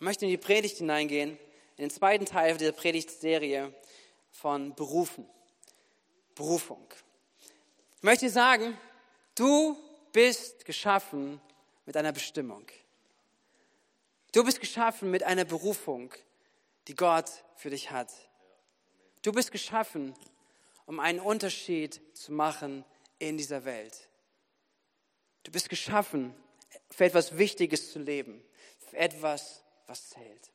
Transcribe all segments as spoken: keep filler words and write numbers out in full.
Ich möchte in die Predigt hineingehen, in den zweiten Teil dieser Predigtserie von Berufen. Berufung. Ich möchte dir sagen, du bist geschaffen mit einer Bestimmung. Du bist geschaffen mit einer Berufung, die Gott für dich hat. Du bist geschaffen, um einen Unterschied zu machen in dieser Welt. Du bist geschaffen, für etwas Wichtiges zu leben, für etwas, was zählt.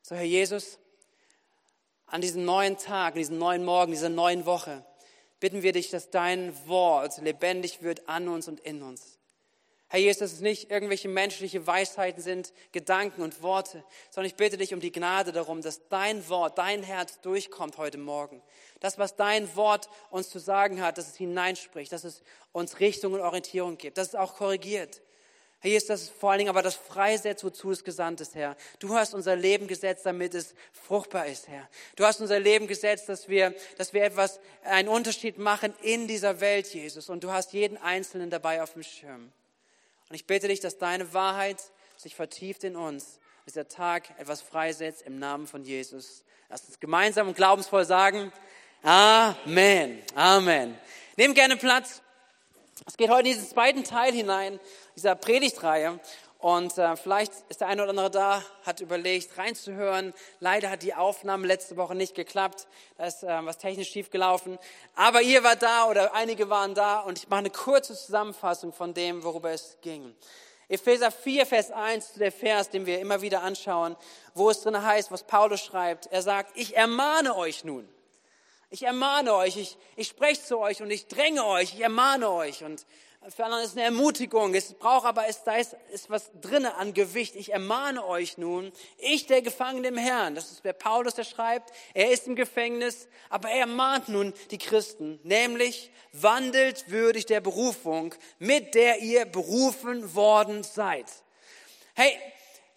So, Herr Jesus, an diesem neuen Tag, an diesem neuen Morgen, dieser neuen Woche, bitten wir dich, dass dein Wort lebendig wird an uns und in uns. Herr Jesus, dass es nicht irgendwelche menschliche Weisheiten sind, Gedanken und Worte, sondern ich bitte dich um die Gnade darum, dass dein Wort, dein Herz durchkommt heute Morgen. Das, was dein Wort uns zu sagen hat, dass es hineinspricht, dass es uns Richtung und Orientierung gibt, dass es auch korrigiert. Herr Jesus, dass es vor allen Dingen aber das freisetzt, wozu es gesandt ist, Herr. Du hast unser Leben gesetzt, damit es fruchtbar ist, Herr. Du hast unser Leben gesetzt, dass wir, dass wir etwas, einen Unterschied machen in dieser Welt, Jesus. Und du hast jeden Einzelnen dabei auf dem Schirm. Und ich bitte dich, dass deine Wahrheit sich vertieft in uns, dass dieser Tag etwas freisetzt im Namen von Jesus. Lass uns gemeinsam und glaubensvoll sagen, Amen, Amen. Nehmt gerne Platz. Es geht heute in diesen zweiten Teil hinein, dieser Predigtreihe. Und äh, vielleicht ist der eine oder andere da, hat überlegt, reinzuhören. Leider hat die Aufnahme letzte Woche nicht geklappt. Da ist äh, was technisch schief gelaufen. Aber ihr wart da oder einige waren da. Und ich mache eine kurze Zusammenfassung von dem, worüber es ging. Epheser vier, Vers eins, der Vers, den wir immer wieder anschauen, wo es drin heißt, was Paulus schreibt. Er sagt, ich ermahne euch nun. Ich ermahne euch, ich, ich spreche zu euch und ich dränge euch, ich ermahne euch. Und für andere ist es eine Ermutigung, es braucht aber, es, da ist, ist was drin an Gewicht. Ich ermahne euch nun, ich der Gefangene im Herrn, das ist der Paulus, der schreibt, er ist im Gefängnis, aber er ermahnt nun die Christen, nämlich wandelt würdig der Berufung, mit der ihr berufen worden seid. Hey,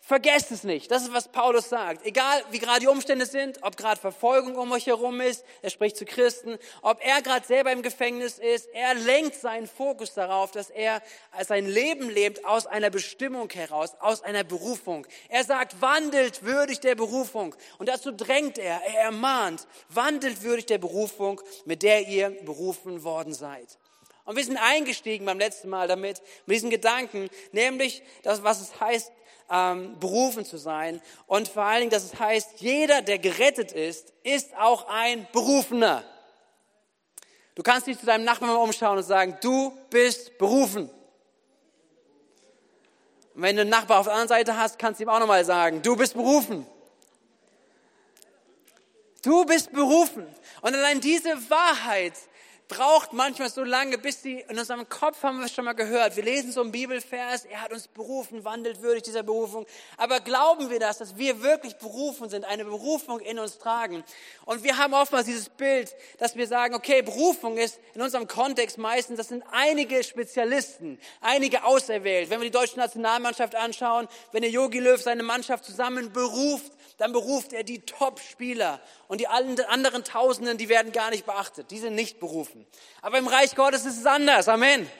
vergesst es nicht, das ist, was Paulus sagt. Egal, wie gerade die Umstände sind, ob gerade Verfolgung um euch herum ist, er spricht zu Christen, ob er gerade selber im Gefängnis ist, er lenkt seinen Fokus darauf, dass er sein Leben lebt aus einer Bestimmung heraus, aus einer Berufung. Er sagt, wandelt würdig der Berufung. Und dazu drängt er, er ermahnt, wandelt würdig der Berufung, mit der ihr berufen worden seid. Und wir sind eingestiegen beim letzten Mal damit, mit diesen Gedanken, nämlich das, was es heißt, berufen zu sein und vor allen Dingen, dass es heißt, jeder, der gerettet ist, ist auch ein Berufener. Du kannst dich zu deinem Nachbarn mal umschauen und sagen, du bist berufen. Und wenn du einen Nachbar auf der anderen Seite hast, kannst du ihm auch nochmal sagen, du bist berufen. Du bist berufen. Und allein diese Wahrheit braucht manchmal so lange, bis sie in unserem Kopf, haben wir es schon mal gehört, wir lesen so einen Bibelvers, er hat uns berufen, wandelt würdig dieser Berufung. Aber glauben wir das, dass wir wirklich berufen sind, eine Berufung in uns tragen? Und wir haben oftmals dieses Bild, dass wir sagen, okay, Berufung ist in unserem Kontext meistens, das sind einige Spezialisten, einige auserwählt. Wenn wir die deutsche Nationalmannschaft anschauen, wenn der Jogi Löw seine Mannschaft zusammen beruft, dann beruft er die Top-Spieler und die anderen Tausenden, die werden gar nicht beachtet, die sind nicht berufen. Aber im Reich Gottes ist es anders, Amen. Amen.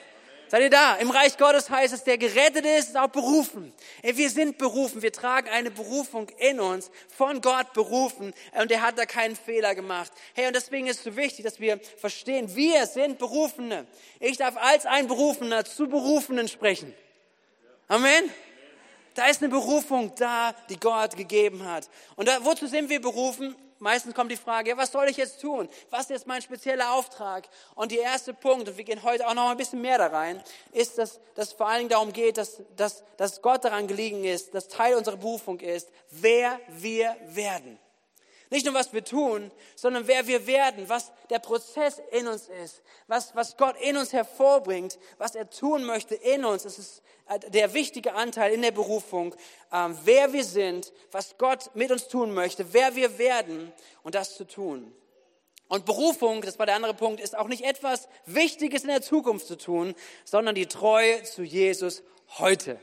Seid ihr da? Im Reich Gottes heißt es, der gerettet ist, ist auch berufen. Wir sind berufen, wir tragen eine Berufung in uns, von Gott berufen und er hat da keinen Fehler gemacht. Hey, und deswegen ist es so wichtig, dass wir verstehen, wir sind Berufene. Ich darf als ein Berufener zu Berufenen sprechen. Amen. Da ist eine Berufung da, die Gott gegeben hat. Und da, wozu sind wir berufen? Meistens kommt die Frage, ja, was soll ich jetzt tun? Was ist jetzt mein spezieller Auftrag? Und der erste Punkt, und wir gehen heute auch noch ein bisschen mehr da rein, ist, dass es vor allen Dingen darum geht, dass, dass, dass Gott daran gelegen ist, dass Teil unserer Berufung ist, wer wir werden. Nicht nur, was wir tun, sondern wer wir werden, was der Prozess in uns ist, was, was Gott in uns hervorbringt, was er tun möchte in uns. Das ist der wichtige Anteil in der Berufung, ähm, wer wir sind, was Gott mit uns tun möchte, wer wir werden und das zu tun. Und Berufung, das war der andere Punkt, ist auch nicht etwas Wichtiges in der Zukunft zu tun, sondern die Treue zu Jesus heute.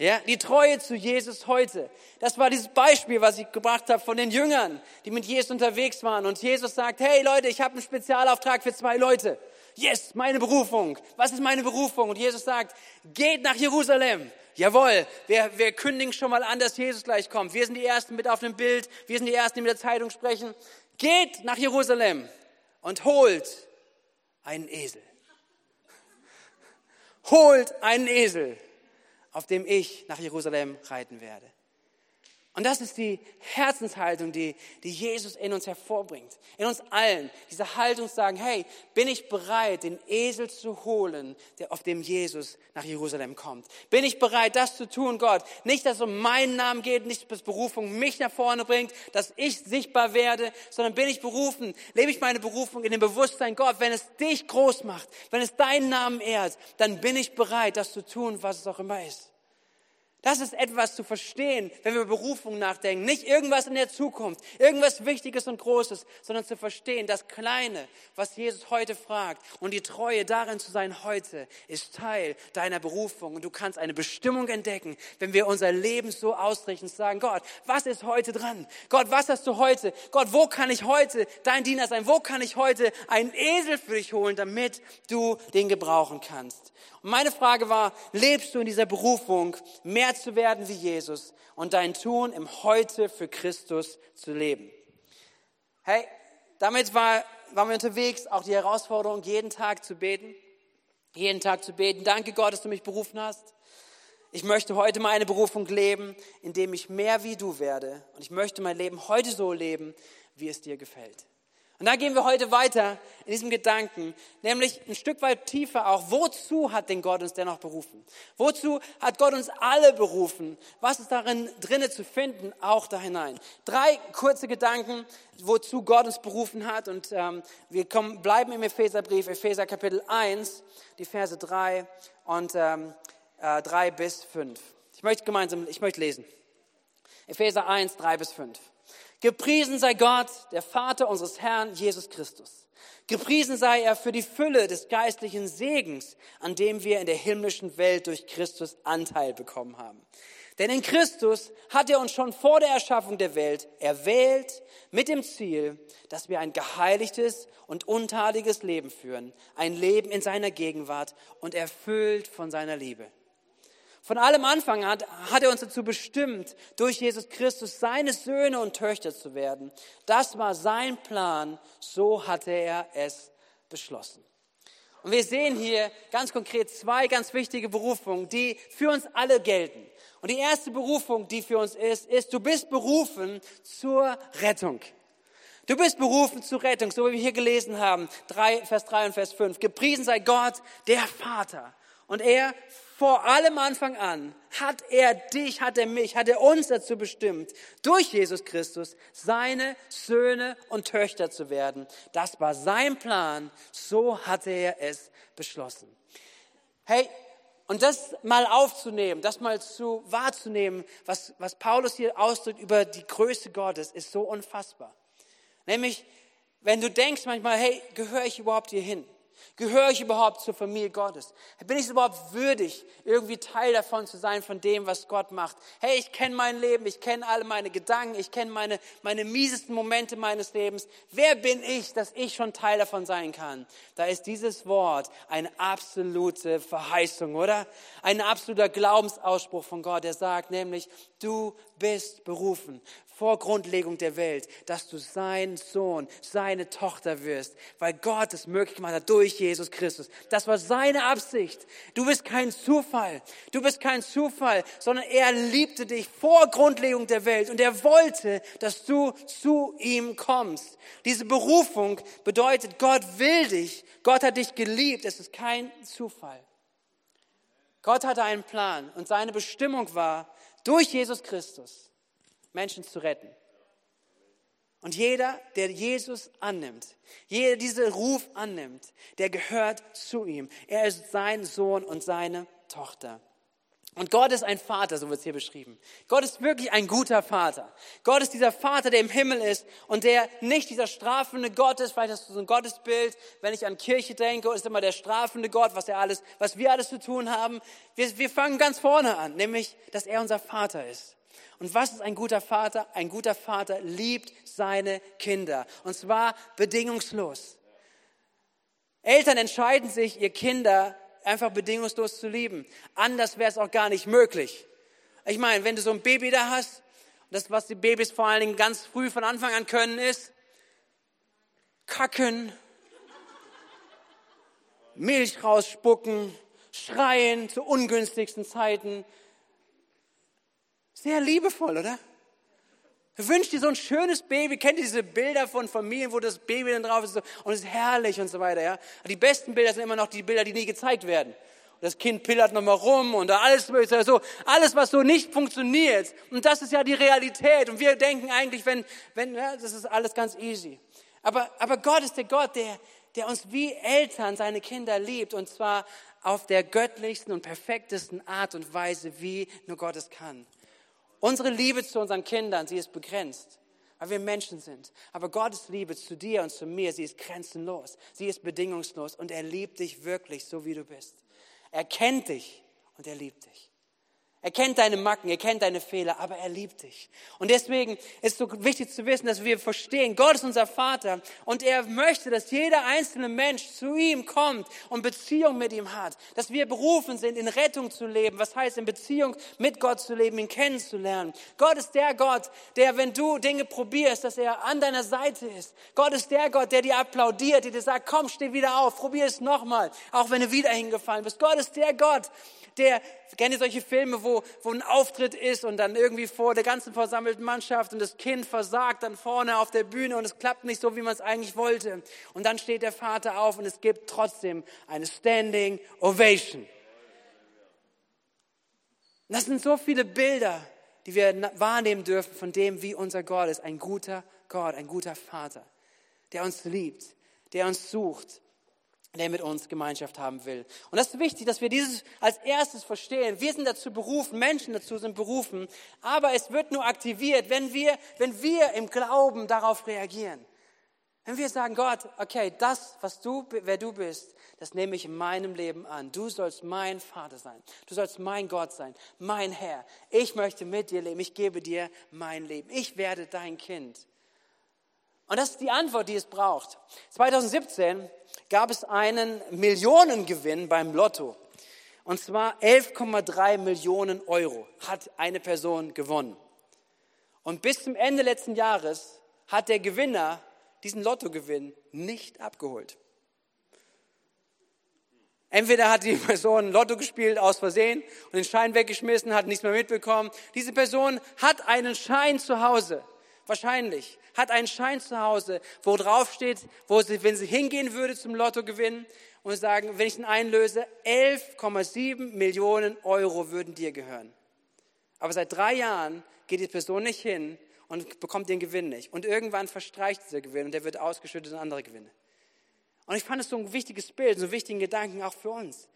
Ja, die Treue zu Jesus heute. Das war dieses Beispiel, was ich gebracht habe von den Jüngern, die mit Jesus unterwegs waren. Und Jesus sagt, hey Leute, ich habe einen Spezialauftrag für zwei Leute. Yes, meine Berufung. Was ist meine Berufung? Und Jesus sagt, geht nach Jerusalem. Jawohl, wir, wir kündigen schon mal an, dass Jesus gleich kommt. Wir sind die Ersten mit auf dem Bild. Wir sind die Ersten, die mit der Zeitung sprechen. Geht nach Jerusalem und holt einen Esel. Holt einen Esel, auf dem ich nach Jerusalem reiten werde. Und das ist die Herzenshaltung, die, die Jesus in uns hervorbringt. In uns allen. Diese Haltung zu sagen, hey, bin ich bereit, den Esel zu holen, der, auf dem Jesus nach Jerusalem kommt? Bin ich bereit, das zu tun, Gott? Nicht, dass es um meinen Namen geht, nicht, dass Berufung mich nach vorne bringt, dass ich sichtbar werde, sondern bin ich berufen, lebe ich meine Berufung in dem Bewusstsein, Gott, wenn es dich groß macht, wenn es deinen Namen ehrt, dann bin ich bereit, das zu tun, was es auch immer ist. Das ist etwas zu verstehen, wenn wir über Berufung nachdenken. Nicht irgendwas in der Zukunft, irgendwas Wichtiges und Großes, sondern zu verstehen, das Kleine, was Jesus heute fragt und die Treue darin zu sein heute, ist Teil deiner Berufung. Und du kannst eine Bestimmung entdecken, wenn wir unser Leben so ausrichten und sagen, Gott, was ist heute dran? Gott, was hast du heute? Gott, wo kann ich heute dein Diener sein? Wo kann ich heute einen Esel für dich holen, damit du den gebrauchen kannst? Und meine Frage war, lebst du in dieser Berufung mehr zu werden wie Jesus und dein Tun im Heute für Christus zu leben. Hey, damit war, waren wir unterwegs, auch die Herausforderung, jeden Tag zu beten. Jeden Tag zu beten. Danke Gott, dass du mich berufen hast. Ich möchte heute meine Berufung leben, indem ich mehr wie du werde. Und ich möchte mein Leben heute so leben, wie es dir gefällt. Und da gehen wir heute weiter in diesem Gedanken, nämlich ein Stück weit tiefer auch, wozu hat denn Gott uns dennoch berufen? Wozu hat Gott uns alle berufen? Was ist darin drinne zu finden, auch da hinein? Drei kurze Gedanken, wozu Gott uns berufen hat. Und ähm, wir kommen, bleiben im Epheserbrief, Epheser Kapitel eins, die Verse drei und ähm, äh, drei bis fünf. Ich möchte gemeinsam, ich möchte lesen. Epheser eins, drei bis fünf. Gepriesen sei Gott, der Vater unseres Herrn Jesus Christus. Gepriesen sei er für die Fülle des geistlichen Segens, an dem wir in der himmlischen Welt durch Christus Anteil bekommen haben. Denn in Christus hat er uns schon vor der Erschaffung der Welt erwählt, mit dem Ziel, dass wir ein geheiligtes und untadeliges Leben führen, ein Leben in seiner Gegenwart und erfüllt von seiner Liebe. Von allem Anfang an hat er uns dazu bestimmt, durch Jesus Christus seine Söhne und Töchter zu werden. Das war sein Plan, so hatte er es beschlossen. Und wir sehen hier ganz konkret zwei ganz wichtige Berufungen, die für uns alle gelten. Und die erste Berufung, die für uns ist, ist, du bist berufen zur Rettung. Du bist berufen zur Rettung, so wie wir hier gelesen haben, Vers drei und Vers fünf. Gepriesen sei Gott, der Vater. Und er vor allem Anfang an hat er dich, hat er mich, hat er uns dazu bestimmt, durch Jesus Christus seine Söhne und Töchter zu werden. Das war sein Plan, so hatte er es beschlossen. Hey, und das mal aufzunehmen, das mal zu wahrzunehmen, was, was Paulus hier ausdrückt über die Größe Gottes, ist so unfassbar. Nämlich, wenn du denkst manchmal, hey, gehöre ich überhaupt hier hin? Gehöre ich überhaupt zur Familie Gottes? Bin ich überhaupt würdig, irgendwie Teil davon zu sein, von dem, was Gott macht? Hey, ich kenne mein Leben, ich kenne alle meine Gedanken, ich kenne meine, meine miesesten Momente meines Lebens. Wer bin ich, dass ich schon Teil davon sein kann? Da ist dieses Wort eine absolute Verheißung, oder? Ein absoluter Glaubensausspruch von Gott, der sagt nämlich, du bist berufen vor Grundlegung der Welt, dass du sein Sohn, seine Tochter wirst, weil Gott es möglich gemacht hat durch Jesus Christus. Das war seine Absicht. Du bist kein Zufall. Du bist kein Zufall, sondern er liebte dich vor Grundlegung der Welt und er wollte, dass du zu ihm kommst. Diese Berufung bedeutet, Gott will dich. Gott hat dich geliebt. Es ist kein Zufall. Gott hatte einen Plan und seine Bestimmung war, durch Jesus Christus Menschen zu retten. Und jeder, der Jesus annimmt, jeder, der diesen Ruf annimmt, der gehört zu ihm. Er ist sein Sohn und seine Tochter. Und Gott ist ein Vater, so wird es hier beschrieben. Gott ist wirklich ein guter Vater. Gott ist dieser Vater, der im Himmel ist und der nicht dieser strafende Gott ist. Vielleicht hast du so ein Gottesbild, wenn ich an Kirche denke, ist immer der strafende Gott, was er alles, was wir alles zu tun haben. Wir, wir fangen ganz vorne an, nämlich, dass er unser Vater ist. Und was ist ein guter Vater? Ein guter Vater liebt seine Kinder. Und zwar bedingungslos. Eltern entscheiden sich, ihr Kinder einfach bedingungslos zu lieben. Anders wäre es auch gar nicht möglich. Ich meine, wenn du so ein Baby da hast, das, was die Babys vor allen Dingen ganz früh von Anfang an können, ist kacken, Milch rausspucken, schreien zu ungünstigsten Zeiten. Sehr liebevoll, oder? Wünscht dir so ein schönes Baby. Kennt ihr diese Bilder von Familien, wo das Baby dann drauf ist und es ist herrlich und so weiter, ja? Die besten Bilder sind immer noch die Bilder, die nie gezeigt werden. Und das Kind pillert nochmal rum und alles, so, alles, was so nicht funktioniert. Und das ist ja die Realität. Und wir denken eigentlich, wenn, wenn, ja, das ist alles ganz easy. Aber, aber Gott ist der Gott, der, der uns wie Eltern seine Kinder liebt, und zwar auf der göttlichsten und perfektesten Art und Weise, wie nur Gott es kann. Unsere Liebe zu unseren Kindern, sie ist begrenzt, weil wir Menschen sind. Aber Gottes Liebe zu dir und zu mir, sie ist grenzenlos, sie ist bedingungslos, und er liebt dich wirklich, so wie du bist. Er kennt dich und er liebt dich. Er kennt deine Macken, er kennt deine Fehler, aber er liebt dich. Und deswegen ist es so wichtig zu wissen, dass wir verstehen, Gott ist unser Vater und er möchte, dass jeder einzelne Mensch zu ihm kommt und Beziehung mit ihm hat. Dass wir berufen sind, in Rettung zu leben, was heißt, in Beziehung mit Gott zu leben, ihn kennenzulernen. Gott ist der Gott, der, wenn du Dinge probierst, dass er an deiner Seite ist. Gott ist der Gott, der dir applaudiert, der dir sagt, komm, steh wieder auf, probier es nochmal, auch wenn du wieder hingefallen bist. Gott ist der Gott, der, kennt ihr solche Filme, wo, wo ein Auftritt ist und dann irgendwie vor der ganzen versammelten Mannschaft und das Kind versagt dann vorne auf der Bühne und es klappt nicht so, wie man es eigentlich wollte. Und dann steht der Vater auf und es gibt trotzdem eine Standing Ovation. Das sind so viele Bilder, die wir wahrnehmen dürfen von dem, wie unser Gott ist. Ein guter Gott, ein guter Vater, der uns liebt, der uns sucht, der mit uns Gemeinschaft haben will. Und das ist wichtig, dass wir dieses als erstes verstehen. Wir sind dazu berufen, Menschen dazu sind berufen, aber es wird nur aktiviert, wenn wir, wenn wir im Glauben darauf reagieren. Wenn wir sagen, Gott, okay, das, was du, wer du bist, das nehme ich in meinem Leben an. Du sollst mein Vater sein. Du sollst mein Gott sein, mein Herr. Ich möchte mit dir leben. Ich gebe dir mein Leben. Ich werde dein Kind. Und das ist die Antwort, die es braucht. zwanzig siebzehn gab es einen Millionengewinn beim Lotto. Und zwar elf Komma drei Millionen Euro hat eine Person gewonnen. Und bis zum Ende letzten Jahres hat der Gewinner diesen Lottogewinn nicht abgeholt. Entweder hat die Person Lotto gespielt aus Versehen und den Schein weggeschmissen, hat nichts mehr mitbekommen. Diese Person hat einen Schein zu Hause. Wahrscheinlich, hat einen Schein zu Hause, wo drauf steht, wo sie, wenn sie hingehen würde zum Lotto gewinnen und sagen, wenn ich ihn einlöse, elf Komma sieben Millionen Euro würden dir gehören. Aber seit drei Jahren geht die Person nicht hin und bekommt den Gewinn nicht. Und irgendwann verstreicht dieser Gewinn und der wird ausgeschüttet in andere Gewinne. Und ich fand es so ein wichtiges Bild, so einen wichtigen Gedanken auch für uns,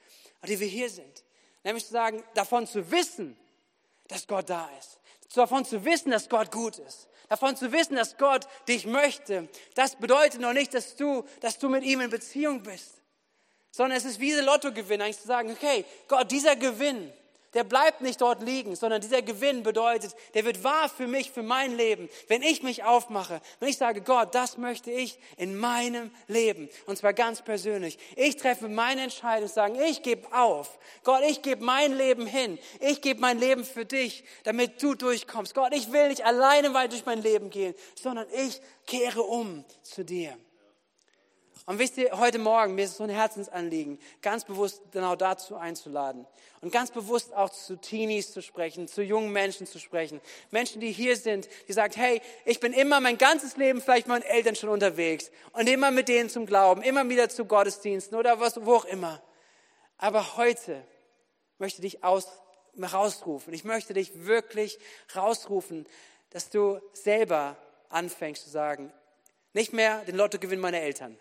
die wir hier sind. Nämlich zu sagen, davon zu wissen, dass Gott da ist. Davon zu wissen, dass Gott gut ist. Davon zu wissen, dass Gott dich möchte. Das bedeutet noch nicht, dass du, dass du mit ihm in Beziehung bist. Sondern es ist wie dieser Lottogewinn, eigentlich zu sagen, okay, Gott, dieser Gewinn, der bleibt nicht dort liegen, sondern dieser Gewinn bedeutet, der wird wahr für mich, für mein Leben. Wenn ich mich aufmache, wenn ich sage, Gott, das möchte ich in meinem Leben. Und zwar ganz persönlich. Ich treffe meine Entscheidung und sage, ich gebe auf. Gott, ich gebe mein Leben hin. Ich gebe mein Leben für dich, damit du durchkommst. Gott, ich will nicht alleine weit durch mein Leben gehen, sondern ich kehre um zu dir. Und wisst ihr, heute Morgen, mir ist es so ein Herzensanliegen, ganz bewusst genau dazu einzuladen und ganz bewusst auch zu Teenies zu sprechen, zu jungen Menschen zu sprechen. Menschen, die hier sind, die sagen, hey, ich bin immer mein ganzes Leben vielleicht mit meinen Eltern schon unterwegs und immer mit denen zum Glauben, immer wieder zu Gottesdiensten oder was, wo auch immer. Aber heute möchte ich dich aus, rausrufen. Ich möchte dich wirklich rausrufen, dass du selber anfängst zu sagen, nicht mehr den Lottogewinn meiner Eltern,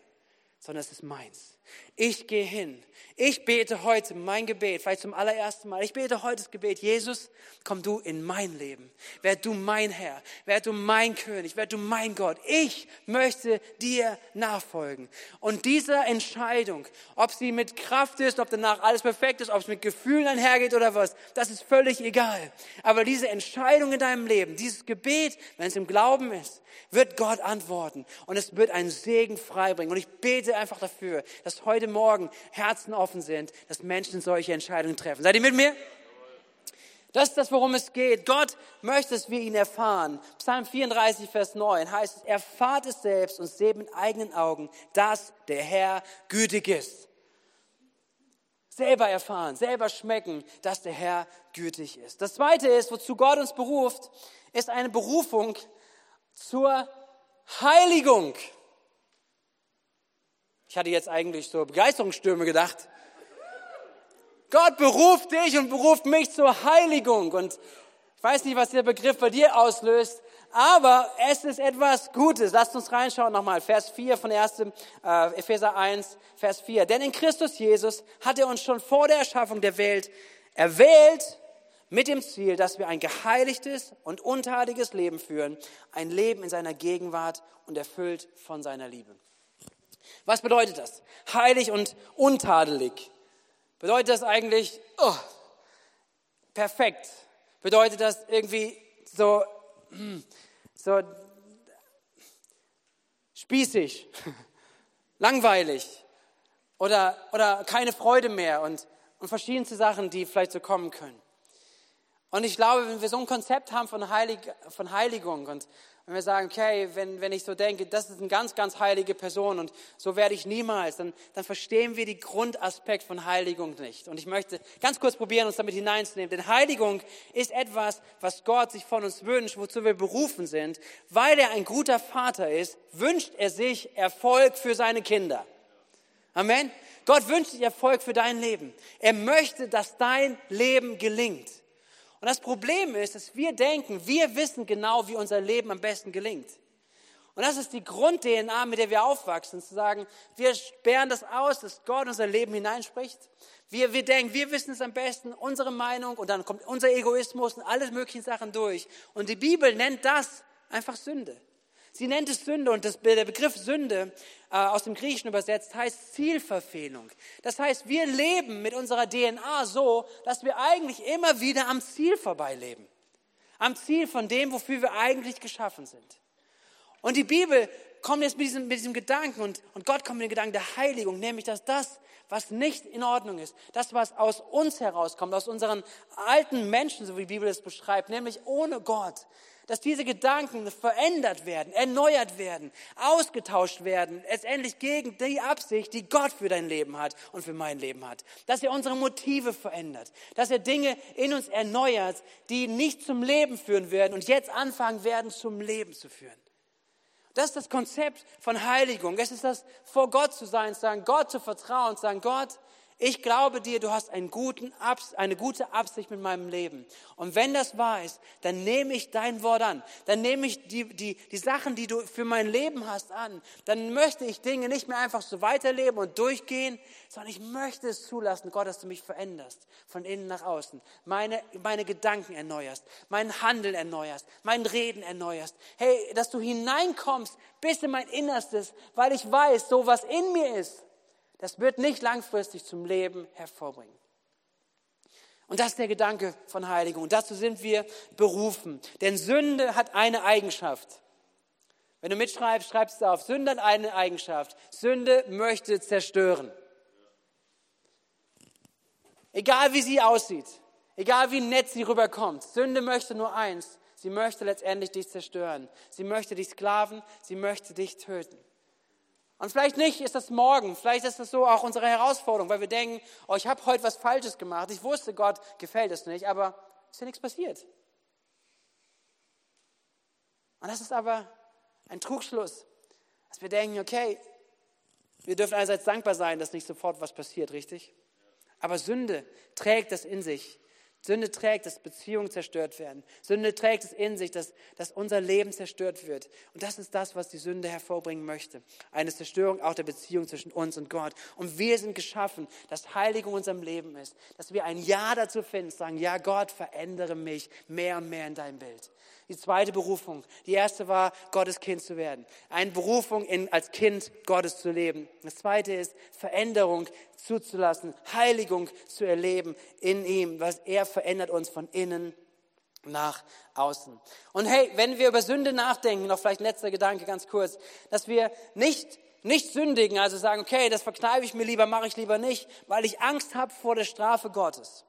sondern es ist meins. Ich gehe hin. Ich bete heute mein Gebet, vielleicht zum allerersten Mal. Ich bete heute das Gebet, Jesus, komm du in mein Leben. Werd du mein Herr, werd du mein König, werd du mein Gott. Ich möchte dir nachfolgen. Und diese Entscheidung, ob sie mit Kraft ist, ob danach alles perfekt ist, ob es mit Gefühlen einhergeht oder was, das ist völlig egal. Aber diese Entscheidung in deinem Leben, dieses Gebet, wenn es im Glauben ist, wird Gott antworten. Und es wird einen Segen freibringen. Und ich bete einfach dafür, dass dass heute Morgen Herzen offen sind, dass Menschen solche Entscheidungen treffen. Seid ihr mit mir? Das ist das, worum es geht. Gott möchte, dass wir ihn erfahren. Psalm vierunddreißig, Vers neun heißt es, erfahrt es selbst und seht mit eigenen Augen, dass der Herr gütig ist. Selber erfahren, selber schmecken, dass der Herr gütig ist. Das Zweite ist, wozu Gott uns beruft, ist eine Berufung zur Heiligung. Ich hatte jetzt eigentlich so Begeisterungsstürme gedacht. Gott beruft dich und beruft mich zur Heiligung. Und ich weiß nicht, was der Begriff bei dir auslöst, aber es ist etwas Gutes. Lasst uns reinschauen nochmal. Vers vier von ersten. Äh, Epheser eins, Vers vier. Denn in Christus Jesus hat er uns schon vor der Erschaffung der Welt erwählt, mit dem Ziel, dass wir ein geheiligtes und untadiges Leben führen. Ein Leben in seiner Gegenwart und erfüllt von seiner Liebe. Was bedeutet das? Heilig und untadelig. Bedeutet das eigentlich, oh, perfekt? Bedeutet das irgendwie so, so spießig, langweilig oder, oder keine Freude mehr und, und verschiedenste Sachen, die vielleicht so kommen können? Und ich glaube, wenn wir so ein Konzept haben von, Heilig, von Heiligung und wenn wir sagen, okay, wenn, wenn ich so denke, das ist eine ganz, ganz heilige Person und so werde ich niemals, dann, dann verstehen wir den Grundaspekt von Heiligung nicht. Und ich möchte ganz kurz probieren, uns damit hineinzunehmen. Denn Heiligung ist etwas, was Gott sich von uns wünscht, wozu wir berufen sind. Weil er ein guter Vater ist, wünscht er sich Erfolg für seine Kinder. Amen? Gott wünscht sich Erfolg für dein Leben. Er möchte, dass dein Leben gelingt. Und das Problem ist, dass wir denken, wir wissen genau, wie unser Leben am besten gelingt. Und das ist die Grund-D N A, mit der wir aufwachsen, zu sagen, wir sperren das aus, dass Gott in unser Leben hineinspricht. Wir, wir denken, wir wissen es am besten, unsere Meinung, und dann kommt unser Egoismus und alle möglichen Sachen durch. Und die Bibel nennt das einfach Sünde. Sie nennt es Sünde und das, der Begriff Sünde äh, aus dem Griechischen übersetzt heißt Zielverfehlung. Das heißt, wir leben mit unserer D N A so, dass wir eigentlich immer wieder am Ziel vorbeileben. Am Ziel von dem, wofür wir eigentlich geschaffen sind. Und die Bibel kommt jetzt mit diesem, mit diesem Gedanken und, und Gott kommt mit dem Gedanken der Heiligung, nämlich dass das, was nicht in Ordnung ist, das, was aus uns herauskommt, aus unseren alten Menschen, so wie die Bibel es beschreibt, nämlich ohne Gott, dass diese Gedanken verändert werden, erneuert werden, ausgetauscht werden, letztendlich gegen die Absicht, die Gott für dein Leben hat und für mein Leben hat. Dass er unsere Motive verändert, dass er Dinge in uns erneuert, die nicht zum Leben führen werden und jetzt anfangen werden, zum Leben zu führen. Das ist das Konzept von Heiligung. Es ist das, vor Gott zu sein, zu sagen, Gott zu vertrauen, zu sagen, Gott, ich glaube dir, du hast einen guten Abs- eine gute Absicht mit meinem Leben. Und wenn das wahr ist, dann nehme ich dein Wort an. Dann nehme ich die, die, die Sachen, die du für mein Leben hast, an. Dann möchte ich Dinge nicht mehr einfach so weiterleben und durchgehen, sondern ich möchte es zulassen, Gott, dass du mich veränderst, von innen nach außen. Meine, meine Gedanken erneuerst, mein Handeln erneuerst, mein Reden erneuerst. Hey, dass du hineinkommst bis in mein Innerstes, weil ich weiß, so was in mir ist. Das wird nicht langfristig zum Leben hervorbringen. Und das ist der Gedanke von Heiligung. Und dazu sind wir berufen. Denn Sünde hat eine Eigenschaft. Wenn du mitschreibst, schreibst du auf. Sünde hat eine Eigenschaft. Sünde möchte zerstören. Egal wie sie aussieht, egal wie nett sie rüberkommt, Sünde möchte nur eins. Sie möchte letztendlich dich zerstören. Sie möchte dich sklaven, sie möchte dich töten. Und vielleicht nicht ist das morgen, vielleicht ist das so auch unsere Herausforderung, weil wir denken, oh, ich habe heute was Falsches gemacht, ich wusste, Gott gefällt es nicht, aber ist ja nichts passiert. Und das ist aber ein Trugschluss, dass wir denken, okay, wir dürfen einerseits dankbar sein, dass nicht sofort was passiert, richtig? Aber Sünde trägt das in sich. Sünde trägt, dass Beziehungen zerstört werden. Sünde trägt es in sich, dass, dass unser Leben zerstört wird. Und das ist das, was die Sünde hervorbringen möchte. Eine Zerstörung auch der Beziehung zwischen uns und Gott. Und wir sind geschaffen, dass Heiligung in unserem Leben ist. Dass wir ein Ja dazu finden, sagen, ja Gott, verändere mich mehr und mehr in deinem Bild. Die zweite Berufung. Die erste war, Gottes Kind zu werden. Eine Berufung, in, als Kind Gottes zu leben. Das zweite ist, Veränderung zuzulassen, Heiligung zu erleben in ihm, was er verändert uns von innen nach außen. Und hey, wenn wir über Sünde nachdenken, noch vielleicht ein letzter Gedanke ganz kurz, dass wir nicht Nicht sündigen, also sagen, okay, das verkneife ich mir lieber, mache ich lieber nicht, weil ich Angst habe vor der Strafe Gottes.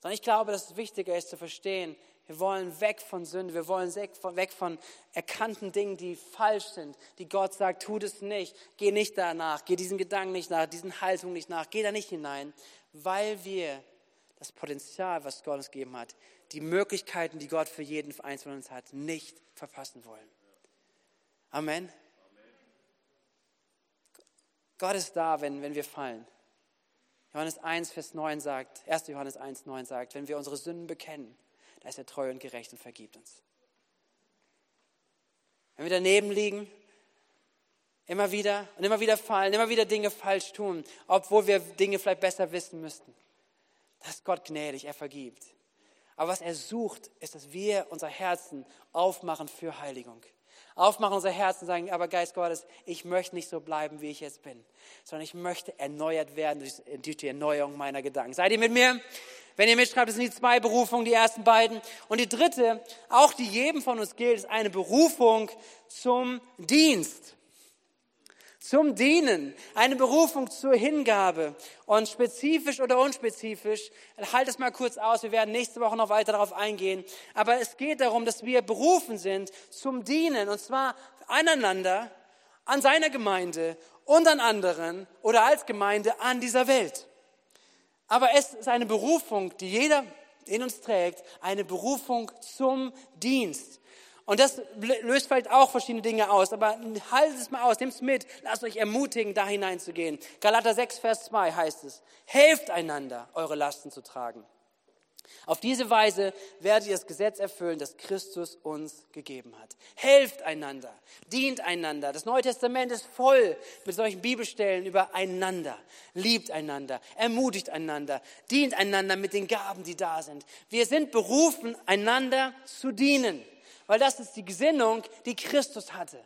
Sondern ich glaube, dass es wichtiger ist zu verstehen, wir wollen weg von Sünde, wir wollen weg von, weg von erkannten Dingen, die falsch sind, die Gott sagt, tu das nicht, geh nicht danach, geh diesen Gedanken nicht nach, diesen Haltung nicht nach, geh da nicht hinein, weil wir das Potenzial, was Gott uns gegeben hat, die Möglichkeiten, die Gott für jeden Einzelnen uns hat, nicht verpassen wollen. Amen. Amen. Gott ist da, wenn, wenn wir fallen. Johannes eins, Vers neun sagt, erster Johannes eins, neun sagt, wenn wir unsere Sünden bekennen, da ist er treu und gerecht und vergibt uns. Wenn wir daneben liegen, immer wieder und immer wieder fallen, immer wieder Dinge falsch tun, obwohl wir Dinge vielleicht besser wissen müssten, da ist Gott gnädig, er vergibt. Aber was er sucht, ist, dass wir unser Herzen aufmachen für Heiligung. Aufmachen unser Herzen und sagen, aber Geist Gottes, ich möchte nicht so bleiben, wie ich jetzt bin, sondern ich möchte erneuert werden durch, durch die Erneuerung meiner Gedanken. Seid ihr mit mir? Wenn ihr mitschreibt, das sind die zwei Berufungen, die ersten beiden. Und die dritte, auch die jedem von uns gilt, ist eine Berufung zum Dienst. Zum Dienen. Eine Berufung zur Hingabe. Und spezifisch oder unspezifisch, halt es mal kurz aus, wir werden nächste Woche noch weiter darauf eingehen. Aber es geht darum, dass wir berufen sind zum Dienen. Und zwar aneinander, an seiner Gemeinde und an anderen oder als Gemeinde an dieser Welt. Aber es ist eine Berufung, die jeder in uns trägt, eine Berufung zum Dienst. Und das löst vielleicht auch verschiedene Dinge aus, aber haltet es mal aus, nehmt es mit, lasst euch ermutigen, da hineinzugehen. Galater sechs, Vers zwei heißt es, helft einander, eure Lasten zu tragen. Auf diese Weise werdet ihr das Gesetz erfüllen, das Christus uns gegeben hat. Helft einander, dient einander. Das Neue Testament ist voll mit solchen Bibelstellen über einander. Liebt einander, ermutigt einander, dient einander mit den Gaben, die da sind. Wir sind berufen, einander zu dienen, weil das ist die Gesinnung, die Christus hatte.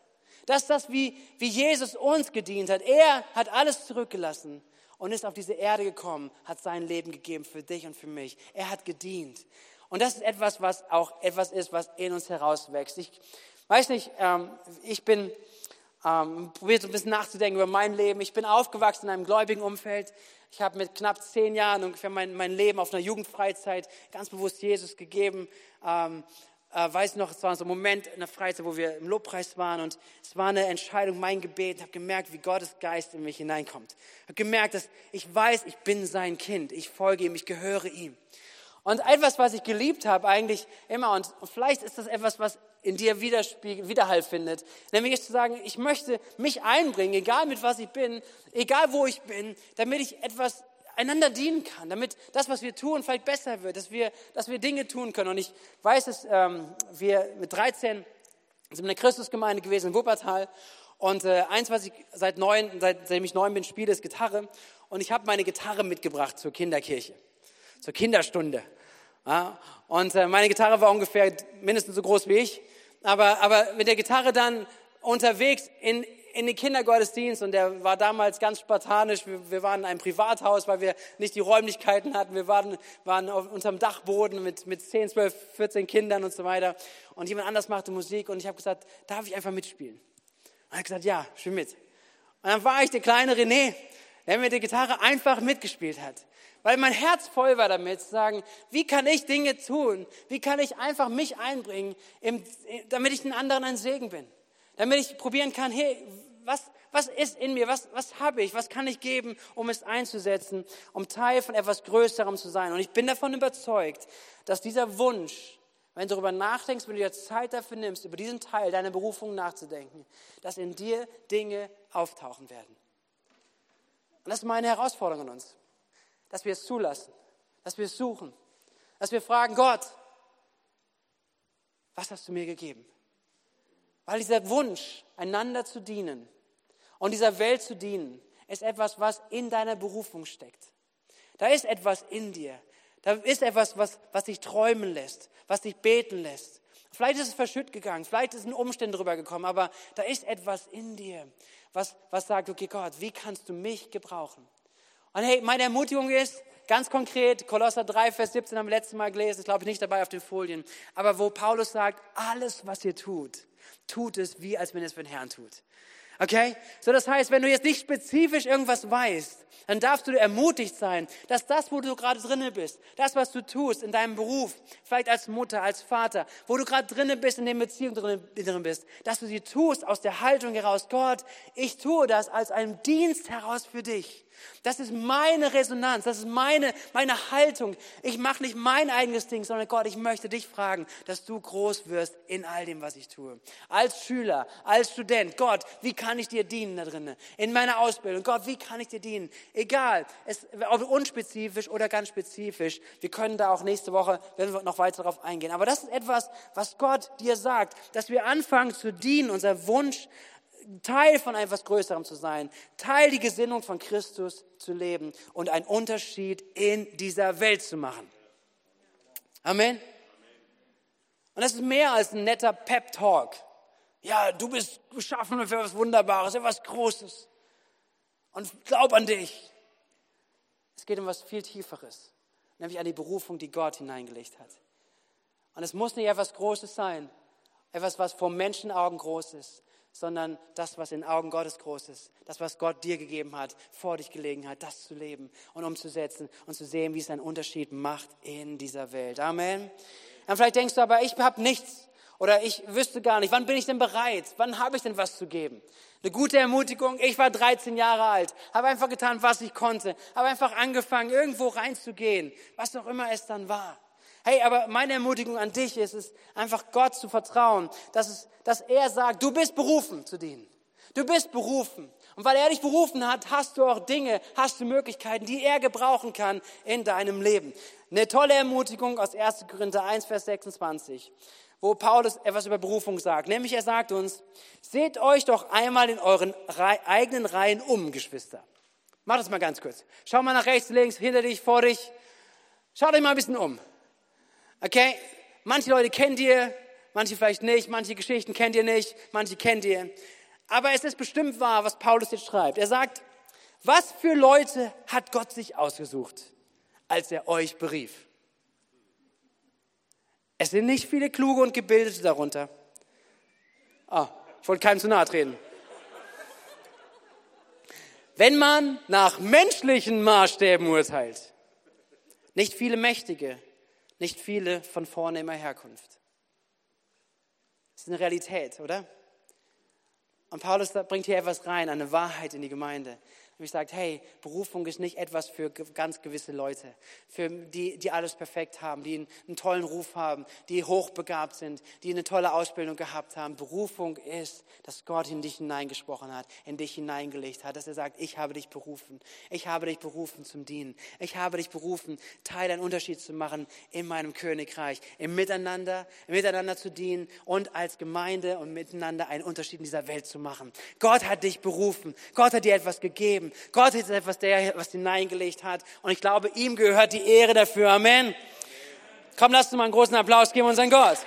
Das ist das, wie, wie Jesus uns gedient hat. Er hat alles zurückgelassen und ist auf diese Erde gekommen, hat sein Leben gegeben für dich und für mich. Er hat gedient. Und das ist etwas, was auch etwas ist, was in uns herauswächst. Ich weiß nicht, ähm, ich bin, ähm, probiert ein bisschen nachzudenken über mein Leben. Ich bin aufgewachsen in einem gläubigen Umfeld. Ich habe mit knapp zehn Jahren ungefähr mein, mein Leben auf einer Jugendfreizeit ganz bewusst Jesus gegeben. Ähm, äh, weiß noch, es war so ein Moment in der Freizeit, wo wir im Lobpreis waren und es war eine Entscheidung, mein Gebet. Ich habe gemerkt, wie Gottes Geist in mich hineinkommt. Ich habe gemerkt, dass ich weiß, ich bin sein Kind. Ich folge ihm, ich gehöre ihm. Und etwas, was ich geliebt habe eigentlich immer und, und vielleicht ist das etwas, was in dir Widerhall findet, nämlich zu sagen, ich möchte mich einbringen, egal mit was ich bin, egal wo ich bin, damit ich etwas einander dienen kann, damit das, was wir tun, vielleicht besser wird, dass wir, dass wir Dinge tun können. Und ich weiß es, ähm, wir mit dreizehn sind in der Christusgemeinde gewesen in Wuppertal und äh, eins, was ich seit neun, seit, seitdem ich neun bin, spiele, ist Gitarre und ich habe meine Gitarre mitgebracht zur Kinderkirche, zur Kinderstunde. Ja? Und äh, meine Gitarre war ungefähr mindestens so groß wie ich, aber, aber mit der Gitarre dann unterwegs in in den Kindergottesdienst und der war damals ganz spartanisch. Wir, wir waren in einem Privathaus, weil wir nicht die Räumlichkeiten hatten. Wir waren, waren auf unserem Dachboden mit, mit zehn, zwölf, vierzehn Kindern und so weiter. Und jemand anders machte Musik und ich habe gesagt, darf ich einfach mitspielen? Und er hat gesagt, ja, spiel mit. Und dann war ich der kleine René, der mit der Gitarre einfach mitgespielt hat. Weil mein Herz voll war damit, zu sagen, wie kann ich Dinge tun? Wie kann ich einfach mich einbringen, im, damit ich den anderen ein Segen bin? Damit ich probieren kann, hey, was, was ist in mir, was, was habe ich, was kann ich geben, um es einzusetzen, um Teil von etwas Größerem zu sein. Und ich bin davon überzeugt, dass dieser Wunsch, wenn du darüber nachdenkst, wenn du dir Zeit dafür nimmst, über diesen Teil deiner Berufung nachzudenken, dass in dir Dinge auftauchen werden. Und das ist meine Herausforderung an uns, dass wir es zulassen, dass wir es suchen, dass wir fragen, Gott, was hast du mir gegeben? Weil dieser Wunsch, einander zu dienen und dieser Welt zu dienen, ist etwas, was in deiner Berufung steckt. Da ist etwas in dir. Da ist etwas, was, was dich träumen lässt, was dich beten lässt. Vielleicht ist es verschütt gegangen, vielleicht ist ein Umstand drüber gekommen, aber da ist etwas in dir, was, was sagt, okay Gott, wie kannst du mich gebrauchen? Und hey, meine Ermutigung ist, ganz konkret, Kolosser drei, Vers siebzehn haben wir letztes Mal gelesen, ist glaube ich nicht dabei auf den Folien, aber wo Paulus sagt, alles, was ihr tut, tut es, wie als wenn ihr es für den Herrn tut. Okay? So, das heißt, wenn du jetzt nicht spezifisch irgendwas weißt, dann darfst du ermutigt sein, dass das, wo du gerade drinne bist, das, was du tust in deinem Beruf, vielleicht als Mutter, als Vater, wo du gerade drinne bist, in den Beziehungen drin bist, dass du sie tust aus der Haltung heraus, Gott, ich tue das als einen Dienst heraus für dich. Das ist meine Resonanz, das ist meine, meine Haltung. Ich mache nicht mein eigenes Ding, sondern Gott, ich möchte dich fragen, dass du groß wirst in all dem, was ich tue. Als Schüler, als Student, Gott, wie kann ich dir dienen da drinnen? In meiner Ausbildung, Gott, wie kann ich dir dienen? Egal, es, ob unspezifisch oder ganz spezifisch, wir können da auch nächste Woche, wenn wir noch weiter darauf eingehen. Aber das ist etwas, was Gott dir sagt, dass wir anfangen zu dienen, unser Wunsch, Teil von etwas Größerem zu sein, Teil die Gesinnung von Christus zu leben und einen Unterschied in dieser Welt zu machen. Amen. Und das ist mehr als ein netter Pep-Talk. Ja, du bist geschaffen für etwas Wunderbares, etwas Großes. Und glaub an dich. Es geht um was viel Tieferes, nämlich an die Berufung, die Gott hineingelegt hat. Und es muss nicht etwas Großes sein, etwas, was vor Menschenaugen groß ist, sondern das, was in Augen Gottes groß ist, das, was Gott dir gegeben hat, vor dich gelegen hat, das zu leben und umzusetzen und zu sehen, wie es einen Unterschied macht in dieser Welt. Amen. Dann vielleicht denkst du aber, ich habe nichts oder ich wüsste gar nicht, wann bin ich denn bereit, wann habe ich denn was zu geben? Eine gute Ermutigung, ich war dreizehn Jahre alt, habe einfach getan, was ich konnte, habe einfach angefangen, irgendwo reinzugehen, was auch immer es dann war. Hey, aber meine Ermutigung an dich ist es, einfach Gott zu vertrauen, dass, es, dass er sagt, du bist berufen zu dienen. Du bist berufen. Und weil er dich berufen hat, hast du auch Dinge, hast du Möglichkeiten, die er gebrauchen kann in deinem Leben. Eine tolle Ermutigung aus erster Korinther eins, Vers sechsundzwanzig, wo Paulus etwas über Berufung sagt. Nämlich er sagt uns, seht euch doch einmal in euren eigenen Reihen um, Geschwister. Mach das mal ganz kurz. Schau mal nach rechts, links, hinter dich, vor dich. Schau dich mal ein bisschen um. Okay, manche Leute kennt ihr, manche vielleicht nicht, manche Geschichten kennt ihr nicht, manche kennt ihr. Aber es ist bestimmt wahr, was Paulus jetzt schreibt. Er sagt, was für Leute hat Gott sich ausgesucht, als er euch berief? Es sind nicht viele Kluge und Gebildete darunter. Ah, ich wollte keinem zu nahe treten. Wenn man nach menschlichen Maßstäben urteilt, nicht viele Mächtige, nicht viele von vornehmer Herkunft. Das ist eine Realität, oder? Und Paulus bringt hier etwas rein, eine Wahrheit in die Gemeinde. Und ich sage, hey, Berufung ist nicht etwas für ganz gewisse Leute, für die, die alles perfekt haben, die einen, einen tollen Ruf haben, die hochbegabt sind, die eine tolle Ausbildung gehabt haben. Berufung ist, dass Gott in dich hineingesprochen hat, in dich hineingelegt hat, dass er sagt, ich habe dich berufen, ich habe dich berufen zum Dienen, ich habe dich berufen, Teil einen Unterschied zu machen in meinem Königreich, im Miteinander, im Miteinander zu dienen und als Gemeinde und miteinander einen Unterschied in dieser Welt zu machen. Gott hat dich berufen, Gott hat dir etwas gegeben, Gott ist etwas, der was hineingelegt hat. Und ich glaube, ihm gehört die Ehre dafür. Amen. Komm, lasst uns mal einen großen Applaus geben unseren Gott.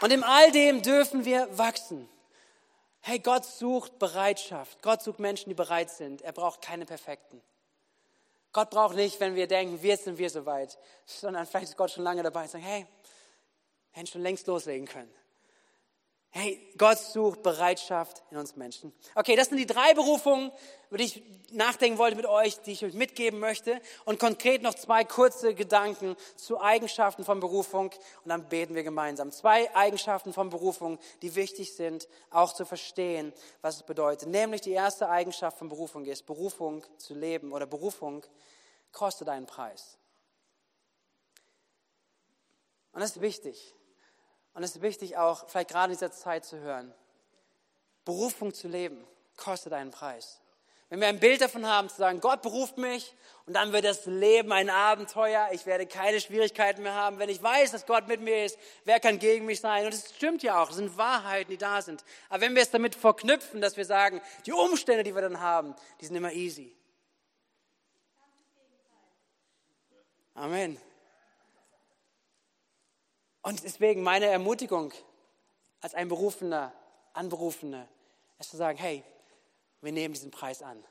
Und in all dem dürfen wir wachsen. Hey, Gott sucht Bereitschaft. Gott sucht Menschen, die bereit sind. Er braucht keine Perfekten. Gott braucht nicht, wenn wir denken, wir sind wir soweit, sondern vielleicht ist Gott schon lange dabei und sagt, hey, wir hätten schon längst loslegen können. Hey, Gott sucht Bereitschaft in uns Menschen. Okay, das sind die drei Berufungen, über die ich nachdenken wollte mit euch, die ich euch mitgeben möchte. Und konkret noch zwei kurze Gedanken zu Eigenschaften von Berufung. Und dann beten wir gemeinsam. Zwei Eigenschaften von Berufung, die wichtig sind, auch zu verstehen, was es bedeutet. Nämlich die erste Eigenschaft von Berufung ist, Berufung zu leben oder Berufung kostet einen Preis. Und das ist wichtig. Und es ist wichtig auch, vielleicht gerade in dieser Zeit zu hören, Berufung zu leben, kostet einen Preis. Wenn wir ein Bild davon haben, zu sagen, Gott beruft mich und dann wird das Leben ein Abenteuer, ich werde keine Schwierigkeiten mehr haben, wenn ich weiß, dass Gott mit mir ist, wer kann gegen mich sein? Und das stimmt ja auch, das sind Wahrheiten, die da sind. Aber wenn wir es damit verknüpfen, dass wir sagen, die Umstände, die wir dann haben, die sind immer easy. Amen. Und deswegen meine Ermutigung als ein Berufener, Anberufener, ist zu sagen, hey, wir nehmen diesen Preis an.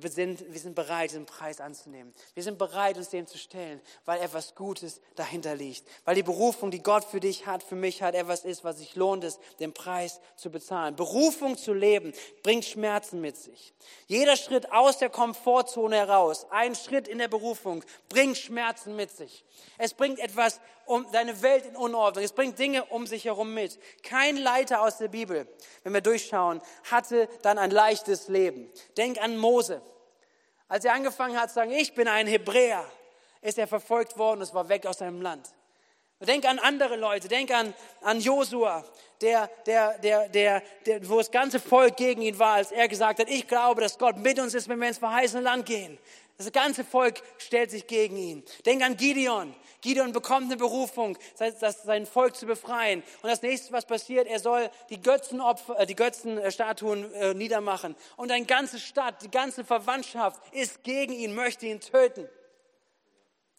Wir sind, wir sind bereit, diesen Preis anzunehmen. Wir sind bereit, uns dem zu stellen, weil etwas Gutes dahinter liegt. Weil die Berufung, die Gott für dich hat, für mich hat, etwas ist, was sich lohnt, ist, den Preis zu bezahlen. Berufung zu leben, bringt Schmerzen mit sich. Jeder Schritt aus der Komfortzone heraus, ein Schritt in der Berufung, bringt Schmerzen mit sich. Es bringt etwas um deine Welt in Unordnung. Es bringt Dinge um sich herum mit. Kein Leiter aus der Bibel, wenn wir durchschauen, hatte dann ein leichtes Leben. Denk an Mose. Als er angefangen hat zu sagen, ich bin ein Hebräer, ist er verfolgt worden, es war weg aus seinem Land. Denk an andere Leute, denk an, an Josua, der, der, der, der, der, wo das ganze Volk gegen ihn war, als er gesagt hat, ich glaube, dass Gott mit uns ist, wenn wir ins verheißene Land gehen. Das ganze Volk stellt sich gegen ihn. Denk an Gideon. Gideon bekommt eine Berufung, sein Volk zu befreien. Und das nächste, was passiert, er soll die Götzenopfer, die Götzenstatuen niedermachen. Und eine ganze Stadt, die ganze Verwandtschaft ist gegen ihn, möchte ihn töten.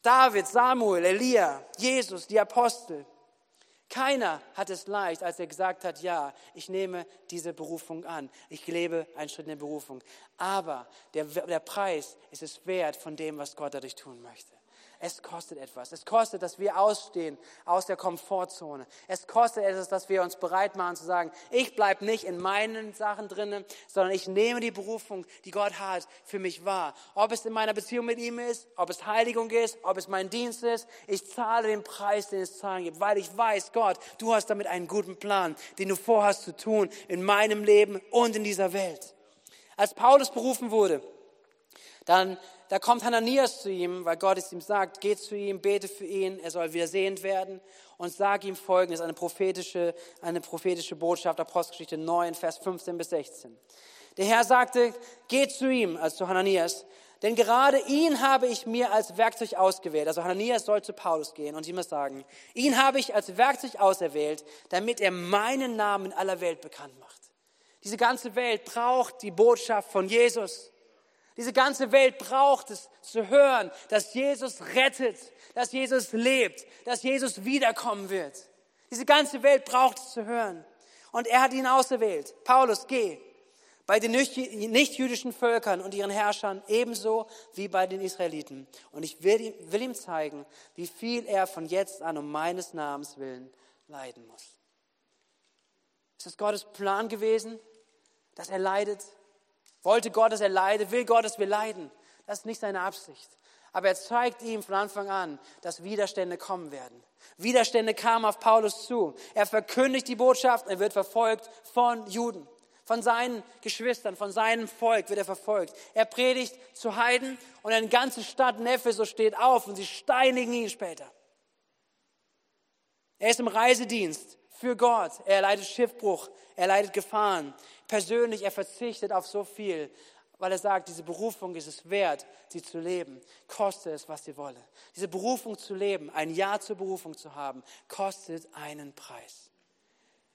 David, Samuel, Elia, Jesus, die Apostel. Keiner hat es leicht, als er gesagt hat, ja, ich nehme diese Berufung an. Ich lebe einen Schritt in der Berufung. Aber der, der Preis ist es wert von dem, was Gott dadurch tun möchte. Es kostet etwas. Es kostet, dass wir ausstehen aus der Komfortzone. Es kostet etwas, dass wir uns bereit machen zu sagen, ich bleibe nicht in meinen Sachen drinnen, sondern ich nehme die Berufung, die Gott hat, für mich wahr. Ob es in meiner Beziehung mit ihm ist, ob es Heiligung ist, ob es mein Dienst ist, ich zahle den Preis, den es zahlen gibt, weil ich weiß, Gott, du hast damit einen guten Plan, den du vorhast zu tun in meinem Leben und in dieser Welt. Als Paulus berufen wurde, dann Da kommt Hananias zu ihm, weil Gott es ihm sagt, geh zu ihm, bete für ihn, er soll wieder sehend werden und sag ihm Folgendes, eine prophetische, eine prophetische Botschaft, Apostelgeschichte neun, Vers fünfzehn bis sechzehn. Der Herr sagte, geh zu ihm, also zu Hananias, denn gerade ihn habe ich mir als Werkzeug ausgewählt. Also Hananias soll zu Paulus gehen und ihm das sagen. Ihn habe ich als Werkzeug auserwählt, damit er meinen Namen in aller Welt bekannt macht. Diese ganze Welt braucht die Botschaft von Jesus. Diese ganze Welt braucht es zu hören, dass Jesus rettet, dass Jesus lebt, dass Jesus wiederkommen wird. Diese ganze Welt braucht es zu hören. Und er hat ihn auserwählt. Paulus, geh bei den nichtjüdischen Völkern und ihren Herrschern ebenso wie bei den Israeliten. Und ich will ihm, will ihm zeigen, wie viel er von jetzt an um meines Namens willen leiden muss. Ist es Gottes Plan gewesen, dass er leidet? Wollte Gott, dass er leide? Will Gott, dass wir leiden? Das ist nicht seine Absicht. Aber er zeigt ihm von Anfang an, dass Widerstände kommen werden. Widerstände kamen auf Paulus zu. Er verkündigt die Botschaft, er wird verfolgt von Juden. Von seinen Geschwistern, von seinem Volk wird er verfolgt. Er predigt zu Heiden und eine ganze Stadt Nefesos steht auf und sie steinigen ihn später. Er ist im Reisedienst für Gott. Er leidet Schiffbruch, er leidet Gefahren. Persönlich, er verzichtet auf so viel, weil er sagt, diese Berufung ist es wert, sie zu leben. Koste es, was sie wolle. Diese Berufung zu leben, ein Ja zur Berufung zu haben, kostet einen Preis.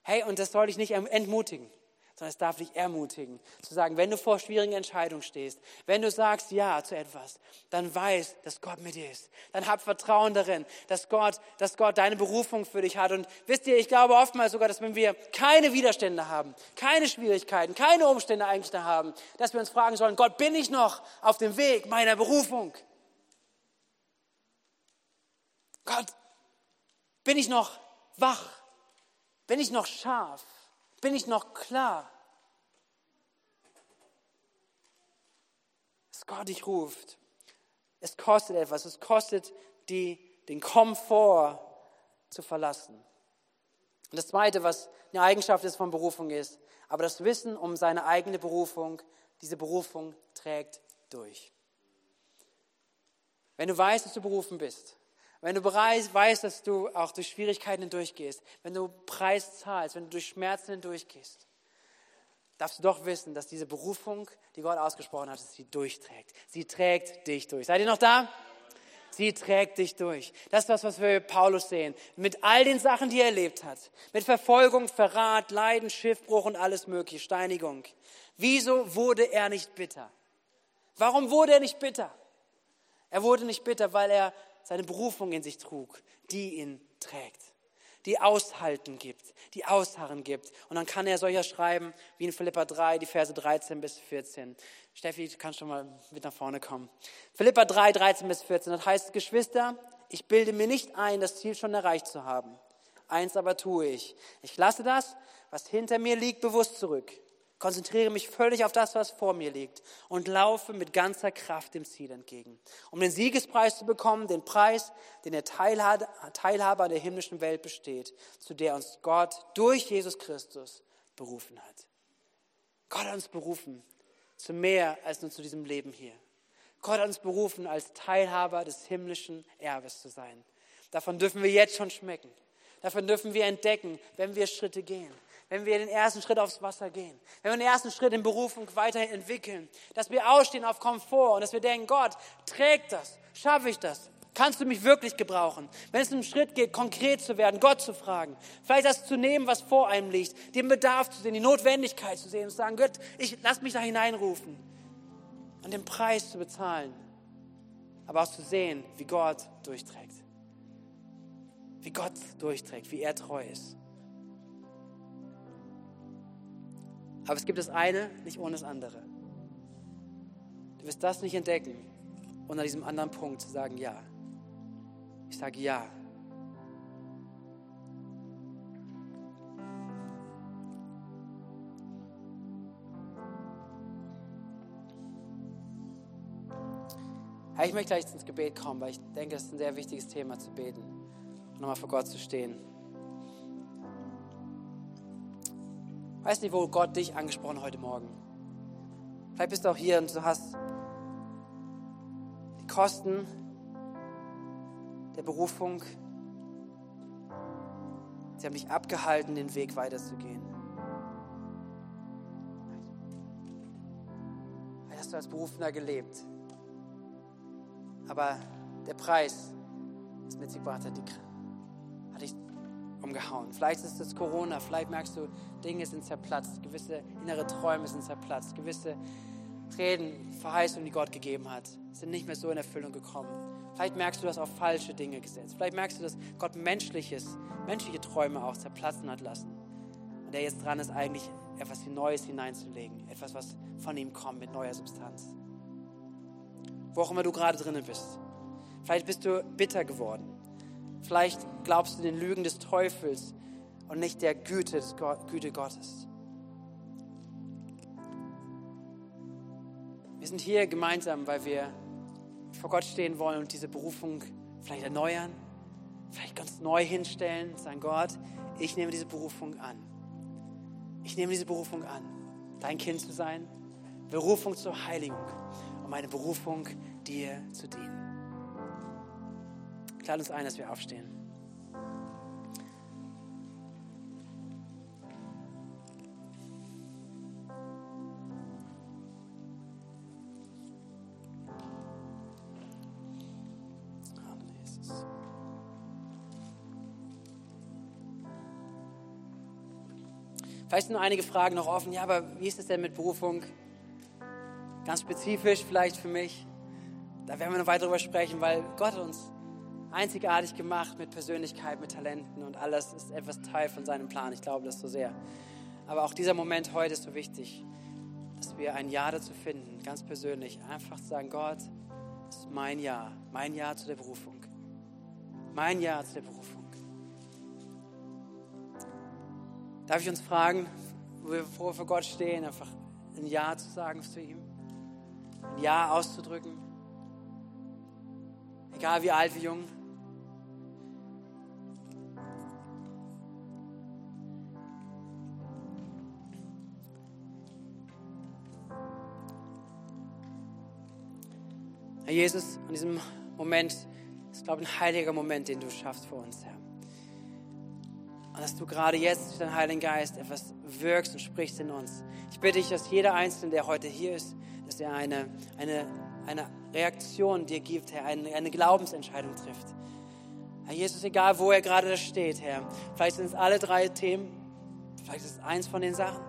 Hey, und das soll dich nicht entmutigen, sondern es darf dich ermutigen, zu sagen, wenn du vor schwierigen Entscheidungen stehst, wenn du sagst Ja zu etwas, dann weiß, dass Gott mit dir ist. Dann hab Vertrauen darin, dass Gott, dass Gott deine Berufung für dich hat. Und wisst ihr, ich glaube oftmals sogar, dass wenn wir keine Widerstände haben, keine Schwierigkeiten, keine Umstände eigentlich da haben, dass wir uns fragen sollen, Gott, bin ich noch auf dem Weg meiner Berufung? Gott, bin ich noch wach? Bin ich noch scharf? Bin ich noch klar, dass Gott dich ruft? Es kostet etwas. Es kostet, die, den Komfort zu verlassen. Und das Zweite, was eine Eigenschaft ist von Berufung ist, aber das Wissen um seine eigene Berufung, diese Berufung trägt durch. Wenn du weißt, dass du berufen bist, wenn du bereits weißt, dass du auch durch Schwierigkeiten hindurchgehst, wenn du Preis zahlst, wenn du durch Schmerzen hindurchgehst, darfst du doch wissen, dass diese Berufung, die Gott ausgesprochen hat, sie durchträgt. Sie trägt dich durch. Seid ihr noch da? Sie trägt dich durch. Das ist das, was wir Paulus sehen. Mit all den Sachen, die er erlebt hat. Mit Verfolgung, Verrat, Leiden, Schiffbruch und alles Mögliche, Steinigung. Wieso wurde er nicht bitter? Warum wurde er nicht bitter? Er wurde nicht bitter, weil er seine Berufung in sich trug, die ihn trägt. die Aushalten gibt, die Ausharren gibt. Und dann kann er solcher schreiben, wie in Philipper drei, die Verse dreizehn bis vierzehn. Steffi, du kannst schon mal mit nach vorne kommen. Philipper drei, dreizehn bis vierzehn, das heißt, Geschwister, ich bilde mir nicht ein, das Ziel schon erreicht zu haben. Eins aber tue ich. Ich lasse das, was hinter mir liegt, bewusst zurück. Konzentriere mich völlig auf das, was vor mir liegt und laufe mit ganzer Kraft dem Ziel entgegen, um den Siegespreis zu bekommen, den Preis, den der Teilhaber an der himmlischen Welt besteht, zu der uns Gott durch Jesus Christus berufen hat. Gott hat uns berufen zu mehr als nur zu diesem Leben hier. Gott hat uns berufen, als Teilhaber des himmlischen Erbes zu sein. Davon dürfen wir jetzt schon schmecken. Davon dürfen wir entdecken, wenn wir Schritte gehen. Wenn wir den ersten Schritt aufs Wasser gehen, wenn wir den ersten Schritt in Berufung weiterhin entwickeln, dass wir ausstehen auf Komfort und dass wir denken, Gott, trägt das, schaffe ich das, kannst du mich wirklich gebrauchen? Wenn es um einen Schritt geht, konkret zu werden, Gott zu fragen, vielleicht das zu nehmen, was vor einem liegt, den Bedarf zu sehen, die Notwendigkeit zu sehen und zu sagen, Gott, ich, lass mich da hineinrufen und den Preis zu bezahlen, aber auch zu sehen, wie Gott durchträgt, wie Gott durchträgt, wie er treu ist. Aber es gibt das eine nicht ohne das andere. Du wirst das nicht entdecken, ohne an diesem anderen Punkt zu sagen, ja. Ich sage ja. Herr, ich möchte gleich ins Gebet kommen, weil ich denke, es ist ein sehr wichtiges Thema zu beten und nochmal vor Gott zu stehen. Ich weiß nicht, wo Gott dich angesprochen hat heute Morgen. Vielleicht bist du auch hier und du hast die Kosten der Berufung, sie haben dich abgehalten, den Weg weiterzugehen. Vielleicht hast du als Berufener gelebt, aber der Preis, das mit sich gebracht hat, die, hat dich umgehauen. Vielleicht ist es Corona, vielleicht merkst du, Dinge sind zerplatzt, gewisse innere Träume sind zerplatzt, gewisse Reden, Verheißungen, die Gott gegeben hat, sind nicht mehr so in Erfüllung gekommen. Vielleicht merkst du, dass auf falsche Dinge gesetzt. Vielleicht merkst du, dass Gott menschliches, menschliche Träume auch zerplatzen hat lassen. Und der jetzt dran ist, eigentlich etwas Neues hineinzulegen, etwas, was von ihm kommt, mit neuer Substanz. Wo auch immer du gerade drinnen bist. Vielleicht bist du bitter geworden. Vielleicht glaubst du den Lügen des Teufels und nicht der Güte, des Go- Güte Gottes. Wir sind hier gemeinsam, weil wir vor Gott stehen wollen und diese Berufung vielleicht erneuern, vielleicht ganz neu hinstellen und sagen, Gott, ich nehme diese Berufung an. Ich nehme diese Berufung an, dein Kind zu sein, Berufung zur Heiligung und meine Berufung, dir zu dienen. Ich lade uns ein, dass wir aufstehen. Vielleicht sind noch einige Fragen noch offen. Ja, aber wie ist es denn mit Berufung? Ganz spezifisch vielleicht für mich. Da werden wir noch weiter drüber sprechen, weil Gott uns einzigartig gemacht mit Persönlichkeit, mit Talenten und alles ist etwas Teil von seinem Plan. Ich glaube das so sehr. Aber auch dieser Moment heute ist so wichtig, dass wir ein Ja dazu finden, ganz persönlich. Einfach zu sagen, Gott, das ist mein Ja, mein Ja zu der Berufung. Mein Ja zu der Berufung. Darf ich uns fragen, wo wir vor Gott stehen, einfach ein Ja zu sagen zu ihm, ein Ja auszudrücken. Egal wie alt, wie jung. Herr Jesus, an diesem Moment ist, glaube ich, ein heiliger Moment, den du schaffst für uns, Herr. Und dass du gerade jetzt durch deinen Heiligen Geist etwas wirkst und sprichst in uns. Ich bitte dich, dass jeder Einzelne, der heute hier ist, dass er eine, eine, eine Reaktion dir gibt, Herr, eine, eine Glaubensentscheidung trifft. Herr Jesus, egal wo er gerade steht, Herr, vielleicht sind es alle drei Themen, vielleicht ist es eins von den Sachen.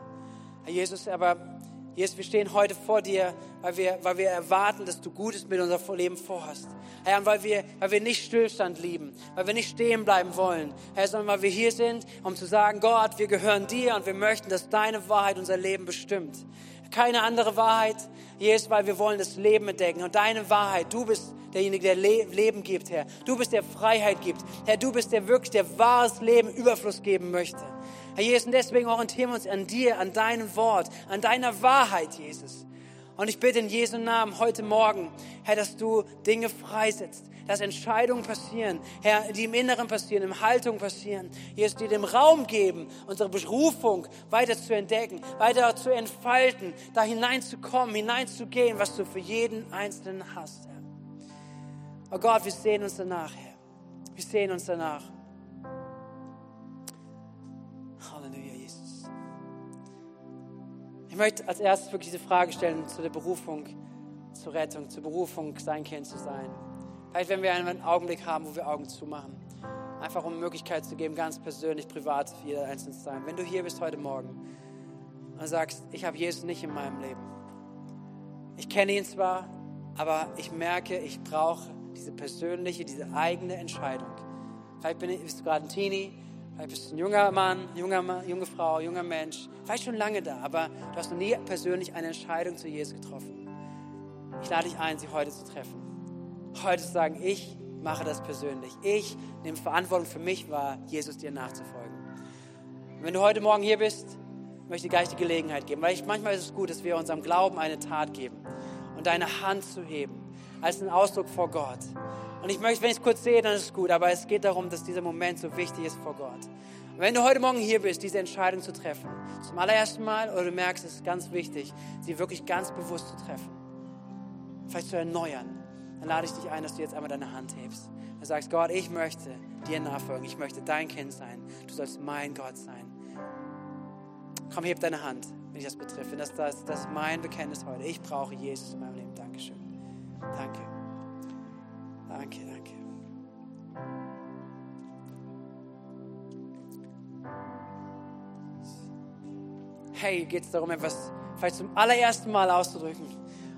Herr Jesus, aber Jesus, wir stehen heute vor dir, weil wir, weil wir erwarten, dass du Gutes mit unserem Leben vorhast. Herr, weil wir, weil wir nicht Stillstand lieben, weil wir nicht stehen bleiben wollen, Herr, sondern weil wir hier sind, um zu sagen, Gott, wir gehören dir und wir möchten, dass deine Wahrheit unser Leben bestimmt. Keine andere Wahrheit, Jesus, weil wir wollen das Leben entdecken. Und deine Wahrheit, du bist derjenige, der Le- Leben gibt, Herr. Du bist, der Freiheit gibt. Herr, du bist, der wirklich, der wahres Leben, Überfluss geben möchte. Herr Jesus, und deswegen orientieren wir uns an dir, an deinem Wort, an deiner Wahrheit, Jesus. Und ich bitte in Jesu Namen heute Morgen, Herr, dass du Dinge freisetzt, dass Entscheidungen passieren, Herr, die im Inneren passieren, in Haltung passieren, Jesus, die dem Raum geben, unsere Berufung weiter zu entdecken, weiter zu entfalten, da hineinzukommen, hineinzugehen, was du für jeden Einzelnen hast, Herr. Oh Gott, wir sehen uns danach, Herr. Wir sehen uns danach. Halleluja, Jesus. Ich möchte als erstes wirklich diese Frage stellen zu der Berufung, zur Rettung, zur Berufung, sein Kind zu sein. Vielleicht, wenn wir einen Augenblick haben, wo wir Augen zumachen. Einfach, um Möglichkeit zu geben, ganz persönlich, privat, für jeder einzelne zu sein. Wenn du hier bist heute Morgen und sagst, ich habe Jesus nicht in meinem Leben. Ich kenne ihn zwar, aber ich merke, ich brauche diese persönliche, diese eigene Entscheidung. Vielleicht bist du gerade ein Teenie, vielleicht bist du ein junger Mann, junger Mann, junge Frau, junger Mensch, vielleicht schon lange da, aber du hast noch nie persönlich eine Entscheidung zu Jesus getroffen. Ich lade dich ein, sie heute zu treffen. Heute zu sagen, ich mache das persönlich. Ich nehme Verantwortung für mich wahr, Jesus dir nachzufolgen. Und wenn du heute Morgen hier bist, möchte ich dir gleich die Gelegenheit geben, weil ich, manchmal ist es gut, dass wir unserem Glauben eine Tat geben und deine Hand zu heben, als einen Ausdruck vor Gott. Und ich möchte, wenn ich es kurz sehe, dann ist es gut, aber es geht darum, dass dieser Moment so wichtig ist vor Gott. Und wenn du heute Morgen hier bist, diese Entscheidung zu treffen, zum allerersten Mal, oder du merkst, es ist ganz wichtig, sie wirklich ganz bewusst zu treffen, vielleicht zu erneuern, dann lade ich dich ein, dass du jetzt einmal deine Hand hebst und sagst, Gott, ich möchte dir nachfolgen, ich möchte dein Kind sein, du sollst mein Gott sein. Komm, heb deine Hand, wenn dich das betrifft, wenn das, das, das ist mein Bekenntnis heute, ich brauche Jesus in meinem Leben, Dankeschön, danke. Danke, danke. Hey, geht es darum, etwas vielleicht zum allerersten Mal auszudrücken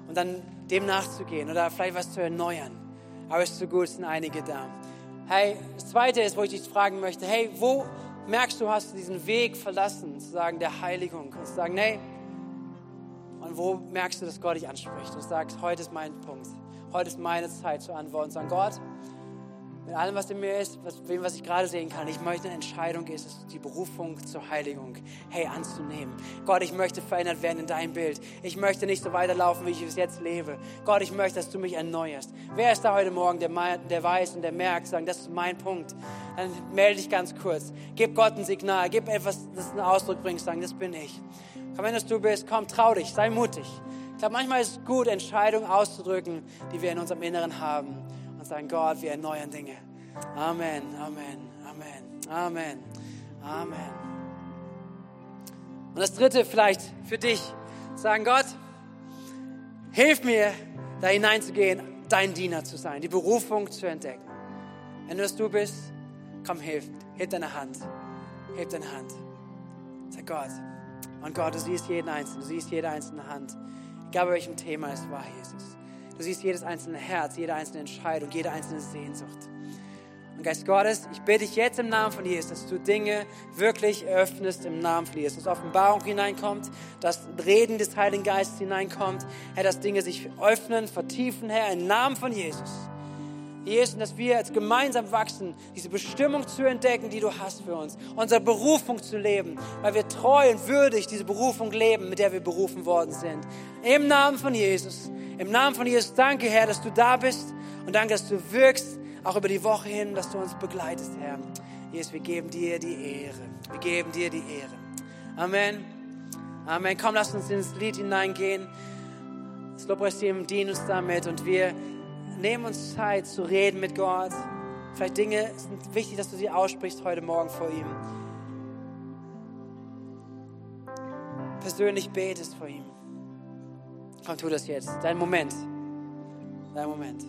und dann dem nachzugehen oder vielleicht was zu erneuern. Aber es ist so gut, es sind einige da. Hey, das Zweite ist, wo ich dich fragen möchte, hey, wo merkst du, hast du diesen Weg verlassen, zu sagen, der Heiligung, und zu sagen, nee, und wo merkst du, dass Gott dich anspricht und sagst, heute ist mein Punkt. Heute ist meine Zeit zu antworten und sagen, Gott, mit allem, was in mir ist, was, dem, was ich gerade sehen kann, ich möchte eine Entscheidung, ist es die Berufung zur Heiligung, hey, anzunehmen. Gott, ich möchte verändert werden in deinem Bild. Ich möchte nicht so weiterlaufen, wie ich bis jetzt lebe. Gott, ich möchte, dass du mich erneuerst. Wer ist da heute Morgen, der, der weiß und der merkt, sagen, das ist mein Punkt? Dann melde dich ganz kurz. Gib Gott ein Signal, gib etwas, das einen Ausdruck bringt, sagen, das bin ich. Komm, wenn das du bist, komm, trau dich, sei mutig. Ich glaube, manchmal ist es gut, Entscheidungen auszudrücken, die wir in unserem Inneren haben und sagen, Gott, wir erneuern Dinge. Amen, Amen, Amen, Amen, Amen. Und das Dritte vielleicht für dich, sagen, Gott, hilf mir, da hineinzugehen, dein Diener zu sein, die Berufung zu entdecken. Wenn du das du bist, komm, hilf, heb deine Hand, heb deine Hand. Sag Gott, und Gott, du siehst jeden Einzelnen, du siehst jede einzelne Hand. Egal bei welchem Thema es war, Jesus. Du siehst jedes einzelne Herz, jede einzelne Entscheidung, jede einzelne Sehnsucht. Und Geist Gottes, ich bitte dich jetzt im Namen von Jesus, dass du Dinge wirklich öffnest im Namen von Jesus. Dass Offenbarung hineinkommt, dass Reden des Heiligen Geistes hineinkommt, Herr, dass Dinge sich öffnen, vertiefen, Herr, im Namen von Jesus. Jesus, dass wir jetzt gemeinsam wachsen, diese Bestimmung zu entdecken, die du hast für uns. Unsere Berufung zu leben, weil wir treu und würdig diese Berufung leben, mit der wir berufen worden sind. Im Namen von Jesus. Im Namen von Jesus, danke, Herr, dass du da bist und danke, dass du wirkst, auch über die Woche hin, dass du uns begleitest, Herr. Jesus, wir geben dir die Ehre. Wir geben dir die Ehre. Amen. Amen. Komm, lass uns ins Lied hineingehen. Das Lobpreisteam dient uns damit und wir nehmen uns Zeit zu reden mit Gott. Vielleicht Dinge sind wichtig, dass du sie aussprichst heute Morgen vor ihm. Persönlich betest vor ihm. Komm, tu das jetzt. Dein Moment. Dein Moment.